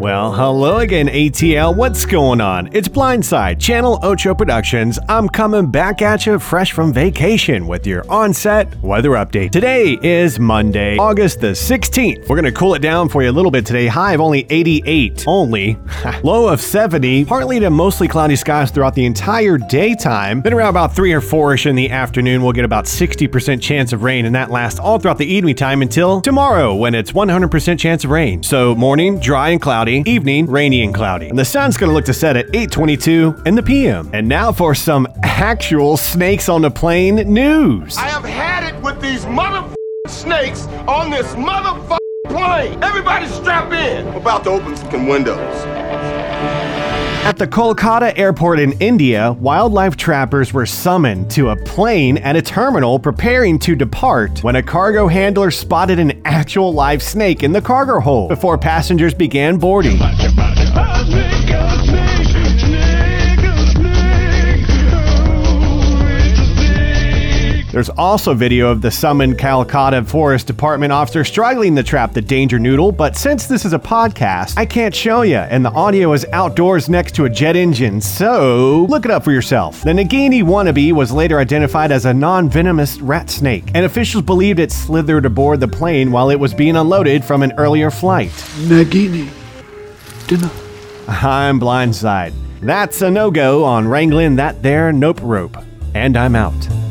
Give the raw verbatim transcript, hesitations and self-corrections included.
Well, hello again, A T L. What's going on? It's Blindside, Channel Ocho Productions. I'm coming back at you fresh from vacation with your on-set weather update. Today is Monday, August the sixteenth. We're going to cool it down for you a little bit today. High of only eighty-eight. Only. Low of seventy. Partly to mostly cloudy skies throughout the entire daytime. Then around about three or four-ish in the afternoon, we'll get about sixty percent chance of rain, and that lasts all throughout the evening time until tomorrow when it's one hundred percent chance of rain. So morning, dry and cloudy. Evening, rainy and cloudy. And the sun's going to look to set at eight twenty-two in the p m. And now for some actual Snakes on the Plane news. I have had it with these motherfucking snakes on this motherfucking plane. Everybody strap in. I'm about to open some windows. At the Kolkata Airport in India, wildlife trappers were summoned to a plane at a terminal preparing to depart when a cargo handler spotted an actual live snake in the cargo hold before passengers began boarding. There's also video of the summoned Calcutta Forest Department officer struggling to trap the danger noodle, but since this is a podcast, I can't show you, and the audio is outdoors next to a jet engine, so look it up for yourself. The Nagini wannabe was later identified as a non-venomous rat snake, and officials believed it slithered aboard the plane while it was being unloaded from an earlier flight. Nagini, dinner. I'm Blindside. That's a no-go on wrangling that there nope rope, and I'm out.